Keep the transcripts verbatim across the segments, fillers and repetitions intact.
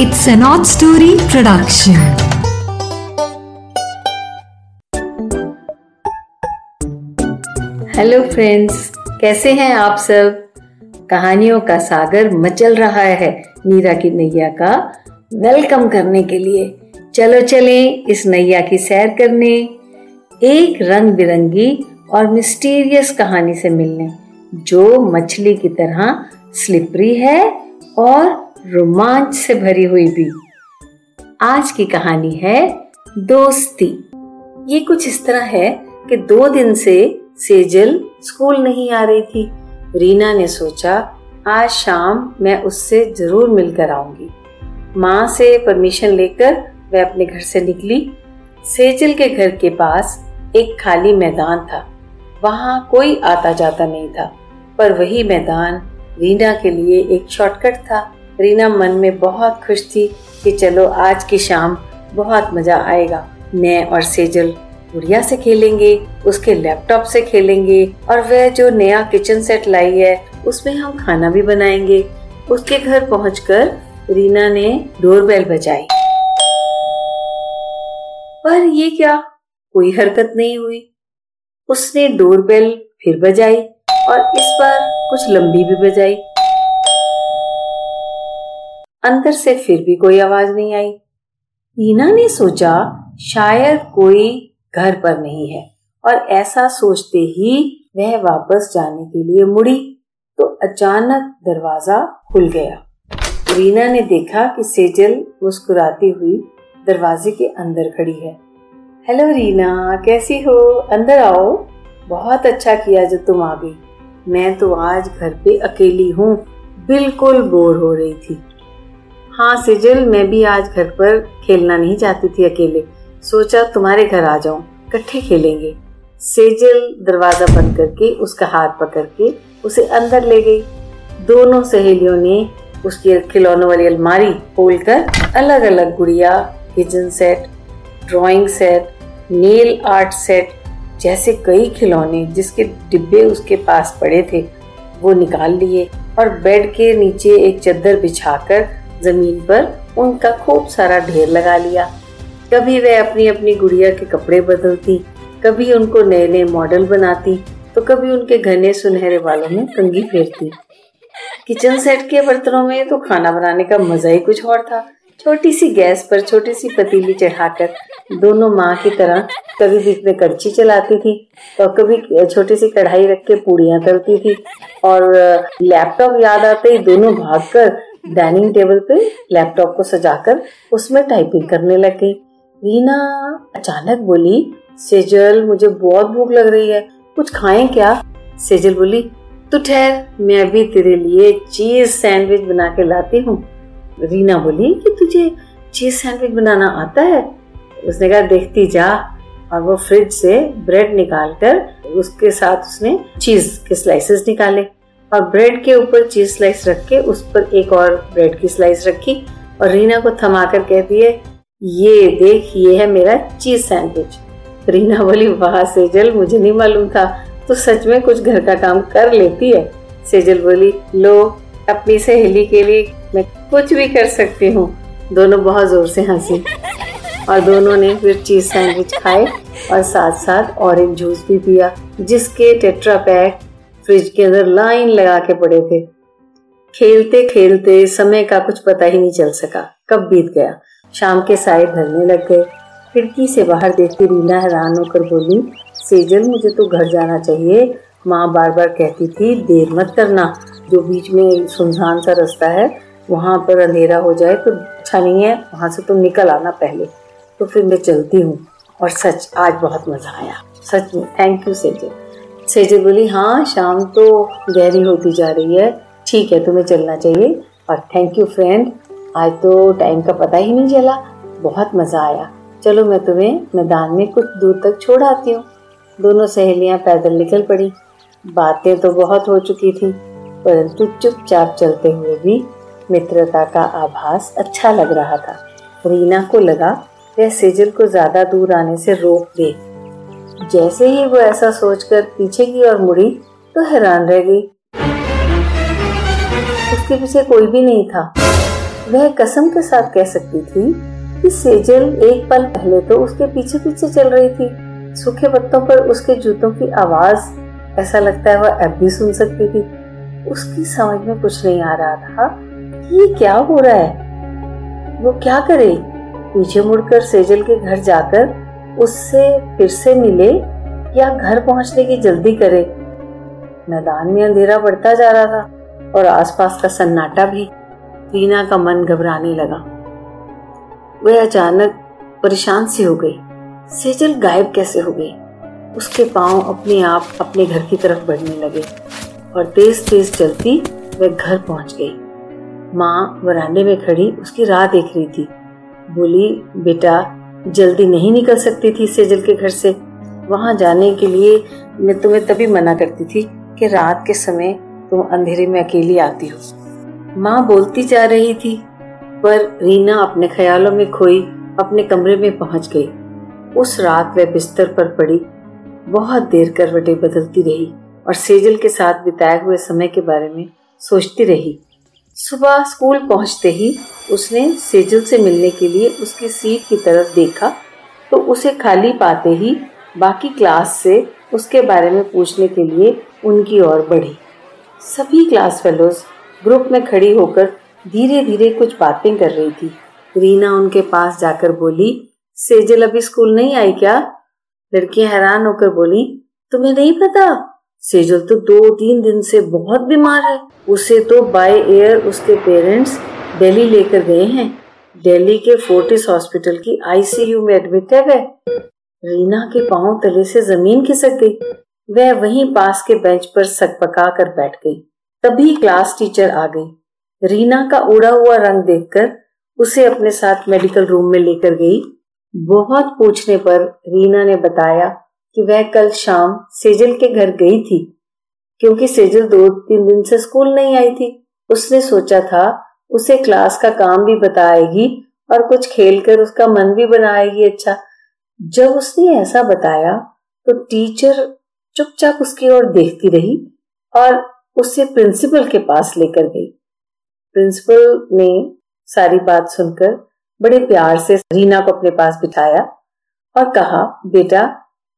It's an Odd Story Production. Hello friends, कैसे हैं आप सब। कहानियों का सागर मचल रहा है नीरा की नैया का वेलकम करने के लिए। चलो चलें इस नैया की सैर करने, एक रंग बिरंगी और मिस्टीरियस कहानी से मिलने, जो मछली की तरह स्लिपरी है और रोमांच से भरी हुई भी। आज की कहानी है दोस्ती। ये कुछ इस तरह है कि दो दिन से सेजल स्कूल नहीं आ रही थी। रीना ने सोचा आज शाम मैं उससे जरूर मिलकर आऊंगी। माँ से परमिशन लेकर वह अपने घर से निकली। सेजल के घर के पास एक खाली मैदान था, वहाँ कोई आता जाता नहीं था, पर वही मैदान रीना के लिए एक शॉर्टकट था। रीना मन में बहुत खुश थी कि चलो आज की शाम बहुत मजा आएगा। मैं और सेजल गुड़िया से खेलेंगे, उसके लैपटॉप से खेलेंगे, और वह जो नया किचन सेट लाई है उसमें हम खाना भी बनाएंगे। उसके घर पहुंचकर रीना ने डोरबेल बजाई, पर ये क्या, कोई हरकत नहीं हुई। उसने डोरबेल फिर बजाई और इस बार कुछ लंबी भी बजाई। अंदर से फिर भी कोई आवाज नहीं आई। रीना ने सोचा शायद कोई घर पर नहीं है, और ऐसा सोचते ही वह वापस जाने के लिए मुड़ी तो अचानक दरवाजा खुल गया। रीना ने देखा कि सेजल मुस्कुराती हुई दरवाजे के अंदर खड़ी है। हेलो रीना, कैसी हो? अंदर आओ। बहुत अच्छा किया जो तुम आ गई, मैं तो आज घर पे अकेली हूँ, बिल्कुल बोर हो रही थी। हाँ सेजल, मैं भी आज घर पर खेलना नहीं चाहती थी अकेले, सोचा तुम्हारे घर आ जाऊं, इकट्ठे खेलेंगे। सेजल दरवाजा बंद करके उसका हाथ पकड़ के उसे अंदर ले गई। दोनों सहेलियों ने उसकी खिलौनों वाली अलमारी खोलकर अलग अलग गुड़िया, kitchen set, drawing set, nail art set जैसे कई खिलौने जिसके डिब्बे उसके पास पड़े थे वो निकाल लिए, और बेड के नीचे एक चादर बिछाकर जमीन पर उनका खूब सारा ढेर लगा लिया। कभी वह अपनी अपनी गुड़िया के कपड़े बदलती, कभी उनको नए नए मॉडल बनाती, तो कभी उनके घने सुनहरे बालों में कंघी फेरती। किचन सेट के बर्तनों में तो खाना बनाने का मजा ही कुछ और था। छोटी सी गैस पर छोटी सी पतीली चढ़ाकर दोनों माँ की तरह कभी बीच में कड़छी चलाती थी, और कभी छोटी सी कढ़ाई रख के पूड़ियाँ तलती थी, और लैपटॉप याद आते ही दोनों भागकर डाइनिंग टेबल पे लैपटॉप को सजाकर उसमें टाइपिंग करने लग गई। रीना अचानक बोली, सेजल मुझे बहुत भूख लग रही है, कुछ खाएं क्या? सेजल बोली, तू ठहर, मैं अभी तेरे लिए चीज सैंडविच बना के लाती हूँ। रीना बोली कि तुझे चीज सैंडविच बनाना आता है? उसने कहा देखती जा, और वो फ्रिज से ब्रेड निकालकर उसके साथ उसने चीज के स्लाइसेस निकाले, और ब्रेड के ऊपर चीज स्लाइस रख के उस पर एक और ब्रेड की स्लाइस रखी, और रीना को थमाकर कह दिए, ये देख, ये है मेरा चीज सैंडविच। रीना बोली, वाह सेजल, मुझे नहीं मालूम था, तो सच में कुछ घर का काम कर लेती है। सेजल बोली, लो, अपनी सहेली के लिए मैं कुछ भी कर सकती हूँ। दोनों बहुत जोर से हंसी, और दोनों ने फिर चीज सैंडविच खाए और साथ साथ ऑरेंज जूस भी पिया, जिसके टेट्रा पैक फ्रिज के अंदर लाइन लगा के पड़े थे। खेलते खेलते समय का कुछ पता ही नहीं चल सका, कब बीत गया। शाम के साए भरने लग गए। खिड़की से बाहर देखती रीना हैरान होकर बोली, सेजल मुझे तो घर जाना चाहिए, माँ बार बार कहती थी देर मत करना, जो बीच में सुनसान सा रास्ता है वहाँ पर अंधेरा हो जाए तो अच्छा नहीं है, वहाँ से तुम निकल आना पहले, तो फिर मैं चलती हूँ। और सच आज बहुत मज़ा आया, सच में थैंक यू सेजल। सेजल बोली, हाँ शाम तो गहरी होती जा रही है, ठीक है तुम्हें चलना चाहिए, और थैंक यू फ्रेंड, आज तो टाइम का पता ही नहीं चला, बहुत मज़ा आया, चलो मैं तुम्हें मैदान में कुछ दूर तक छोड़ आती हूँ। दोनों सहेलियाँ पैदल निकल पड़ी। बातें तो बहुत हो चुकी थी, परंतु चुपचाप चलते हुए भी मित्रता का आभास अच्छा लग रहा था। रीना को लगा वह सेजल को ज़्यादा दूर आने से रोक दे। जैसे ही वो ऐसा सोचकर पीछे की ओर मुड़ी तो हैरान रह गई, उसके पीछे कोई भी नहीं था। वह कसम के साथ कह सकती थी कि सेजल एक पल पहले तो उसके पीछे पीछे चल रही थी। सूखे पत्तों पर उसके जूतों की आवाज ऐसा लगता है वह अब भी सुन सकती थी। उसकी समझ में कुछ नहीं आ रहा था कि ये क्या हो रहा है, वो क्या करे। पीछे मुड़कर सेजल के घर जाकर उससे फिर से मिले या घर पहुंचने की जल्दी करे। मैदान में अंधेरा बढ़ता जा रहा था और आसपास का सन्नाटा भी। रीना का मन घबराने लगा। वह अचानक परेशान सी हो गई। सेजल गायब कैसे हो गई? उसके पांव अपने आप अपने घर की तरफ बढ़ने लगे और तेज तेज चलती वह घर पहुंच गई। माँ वरांडे में खड़ी उसकी राह देख रही थी। बोली, बेटा जल्दी नहीं निकल सकती थी सेजल के घर से। वहाँ जाने के लिए मैं तुम्हें तभी मना करती थी कि रात के समय तुम अंधेरे में अकेली आती हो। माँ बोलती जा रही थी पर रीना अपने ख्यालों में खोई अपने कमरे में पहुँच गई। उस रात वह बिस्तर पर पड़ी बहुत देर करवटें बदलती रही और सेजल के साथ बिताए हुए समय के बारे में सोचती रही। सुबह स्कूल पहुंचते ही उसने सेजल से मिलने के लिए उसकी सीट की तरफ देखा तो उसे खाली पाते ही बाकी क्लास से उसके बारे में पूछने के लिए उनकी ओर बढ़ी। सभी क्लास फेलोज ग्रुप में खड़ी होकर धीरे धीरे कुछ बातें कर रही थी। रीना उनके पास जाकर बोली, सेजल अभी स्कूल नहीं आई क्या? लड़कियां हैरान होकर बोली, तुम्हें नहीं पता? सेजल तो दो तीन दिन से बहुत बीमार है। उसे तो बाय एयर उसके पेरेंट्स दिल्ली लेकर गए हैं। दिल्ली के फोर्टिस हॉस्पिटल की आईसीयू में एडमिट है वह। रीना के पांव तले से जमीन खिसक गई। वह वहीं पास के बेंच पर सकपका कर बैठ गई। तभी क्लास टीचर आ गई। रीना का उड़ा हुआ रंग देखकर उसे अपने साथ मेडिकल रूम में लेकर गई। बहुत पूछने पर रीना ने बताया कि वह कल शाम सेजल के घर गई थी क्योंकि सेजल दो तीन दिन से स्कूल नहीं आई थी। उसने सोचा था उसे क्लास का काम भी बताएगी और कुछ खेलकर उसका मन भी बनाएगी। अच्छा, जब उसने ऐसा बताया तो टीचर चुपचाप उसकी ओर देखती रही और उसे प्रिंसिपल के पास लेकर गई। प्रिंसिपल ने सारी बात सुनकर बड़े प्यार से रीना को अपने पास बिठाया और कहा, बेटा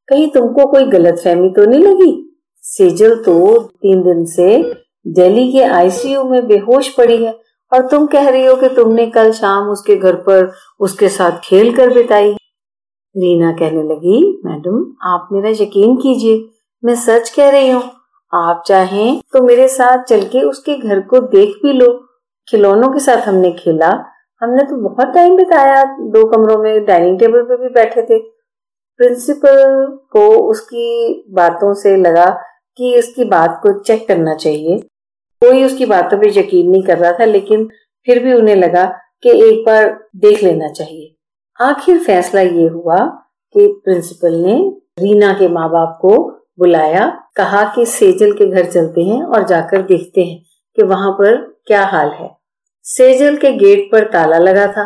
कहीं तुमको कोई गलतफहमी तो नहीं लगी? सेजल तो तीन दिन से दिल्ली के आईसीयू में बेहोश पड़ी है और तुम कह रही हो कि तुमने कल शाम उसके घर पर उसके साथ खेल कर बिताई। रीना कहने लगी, मैडम आप मेरा यकीन कीजिए, मैं सच कह रही हूँ। आप चाहें तो मेरे साथ चल के उसके घर को देख भी लो। खिलौनों के साथ हमने खेला, हमने तो बहुत टाइम बिताया, दो कमरों में डाइनिंग टेबल पर भी बैठे थे। प्रिंसिपल को उसकी बातों से लगा कि उसकी बात को चेक करना चाहिए। कोई उसकी बातों पे यकीन नहीं कर रहा था लेकिन फिर भी उन्हें लगा कि एक बार देख लेना चाहिए। आखिर फैसला ये हुआ कि प्रिंसिपल ने रीना के माँ बाप को बुलाया, कहा कि सेजल के घर चलते हैं और जाकर देखते हैं कि वहाँ पर क्या हाल है। सेजल के गेट पर ताला लगा था।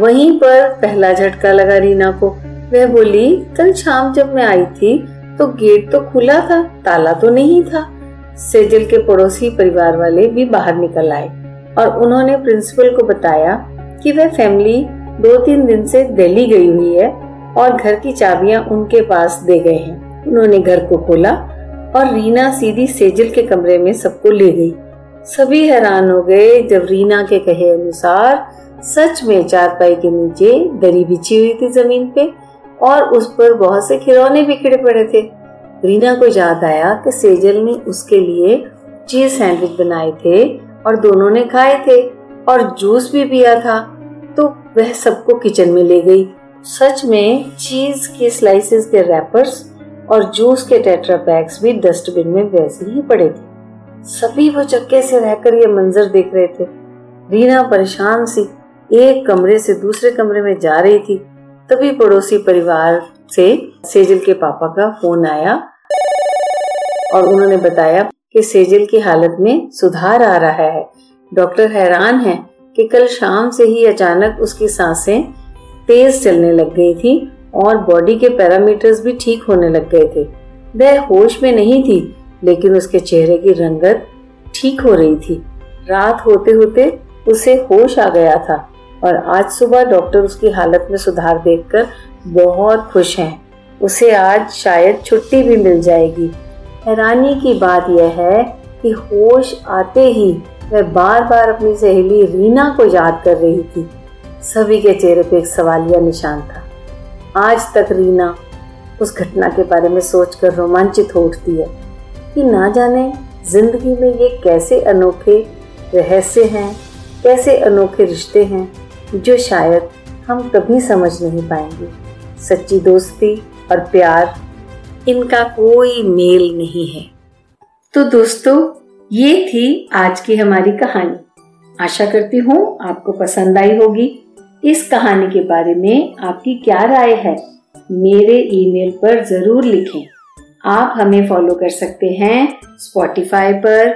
वहीं पर पहला झटका लगा रीना को। वह बोली, कल शाम जब मैं आई थी तो गेट तो खुला था, ताला तो नहीं था। सेजल के पड़ोसी परिवार वाले भी बाहर निकल आए और उन्होंने प्रिंसिपल को बताया कि वह फैमिली दो तीन दिन से दिल्ली गई हुई है और घर की चाबियां उनके पास दे गए हैं। उन्होंने घर को खोला और रीना सीधी सेजल के कमरे में सबको ले गई। सभी हैरान हो गए जब रीना के कहे अनुसार सच में चारपाई के नीचे दरी बिछी हुई थी जमीन पे और उस पर बहुत से खिलौने बिखरे पड़े थे। रीना को याद आया कि सेजल ने उसके लिए चीज सैंडविच बनाए थे और दोनों ने खाए थे और जूस भी पिया था, तो वह सबको किचन में ले गई। सच में चीज के स्लाइसेस के रैपर्स और जूस के टेट्रा पैक्स भी डस्टबिन में वैसे ही पड़े थे। सभी वो चक्के से रहकर ये मंजर देख रहे थे। रीना परेशान सी एक कमरे से दूसरे कमरे में जा रही थी तभी पड़ोसी परिवार से सेजल के पापा का फोन आया और उन्होंने बताया कि सेजल की हालत में सुधार आ रहा है। डॉक्टर हैरान हैं कि कल शाम से ही अचानक उसकी सांसें तेज चलने लग गई थी और बॉडी के पैरामीटर्स भी ठीक होने लग गए थे। वह होश में नहीं थी लेकिन उसके चेहरे की रंगत ठीक हो रही थी। रात होते होते उसे होश आ गया था और आज सुबह डॉक्टर उसकी हालत में सुधार देखकर बहुत खुश हैं। उसे आज शायद छुट्टी भी मिल जाएगी। हैरानी की बात यह है कि होश आते ही वह बार बार अपनी सहेली रीना को याद कर रही थी। सभी के चेहरे पे एक सवालिया निशान था। आज तक रीना उस घटना के बारे में सोचकर रोमांचित हो उठती है कि ना जाने जिंदगी में ये कैसे अनोखे रहस्य हैं, कैसे अनोखे रिश्ते हैं जो शायद हम कभी समझ नहीं पाएंगे। सच्ची दोस्ती और प्यार, इनका कोई मेल नहीं है। तो दोस्तों, ये थी आज की हमारी कहानी। आशा करती हूँ आपको पसंद आई होगी। इस कहानी के बारे में आपकी क्या राय है, मेरे ईमेल पर जरूर लिखें। आप हमें फॉलो कर सकते हैं Spotify पर,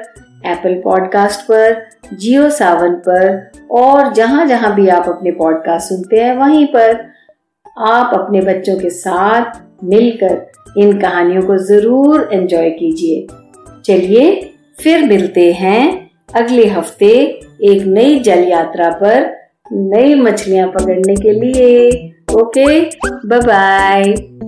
Apple Podcast पर, जियो सावन पर और जहाँ जहाँ भी आप अपने पॉडकास्ट सुनते हैं वहीं पर। आप अपने बच्चों के साथ मिलकर इन कहानियों को जरूर एंजॉय कीजिए। चलिए फिर मिलते हैं अगले हफ्ते एक नई जल यात्रा पर नई मछलियाँ पकड़ने के लिए। Okay, bye bye.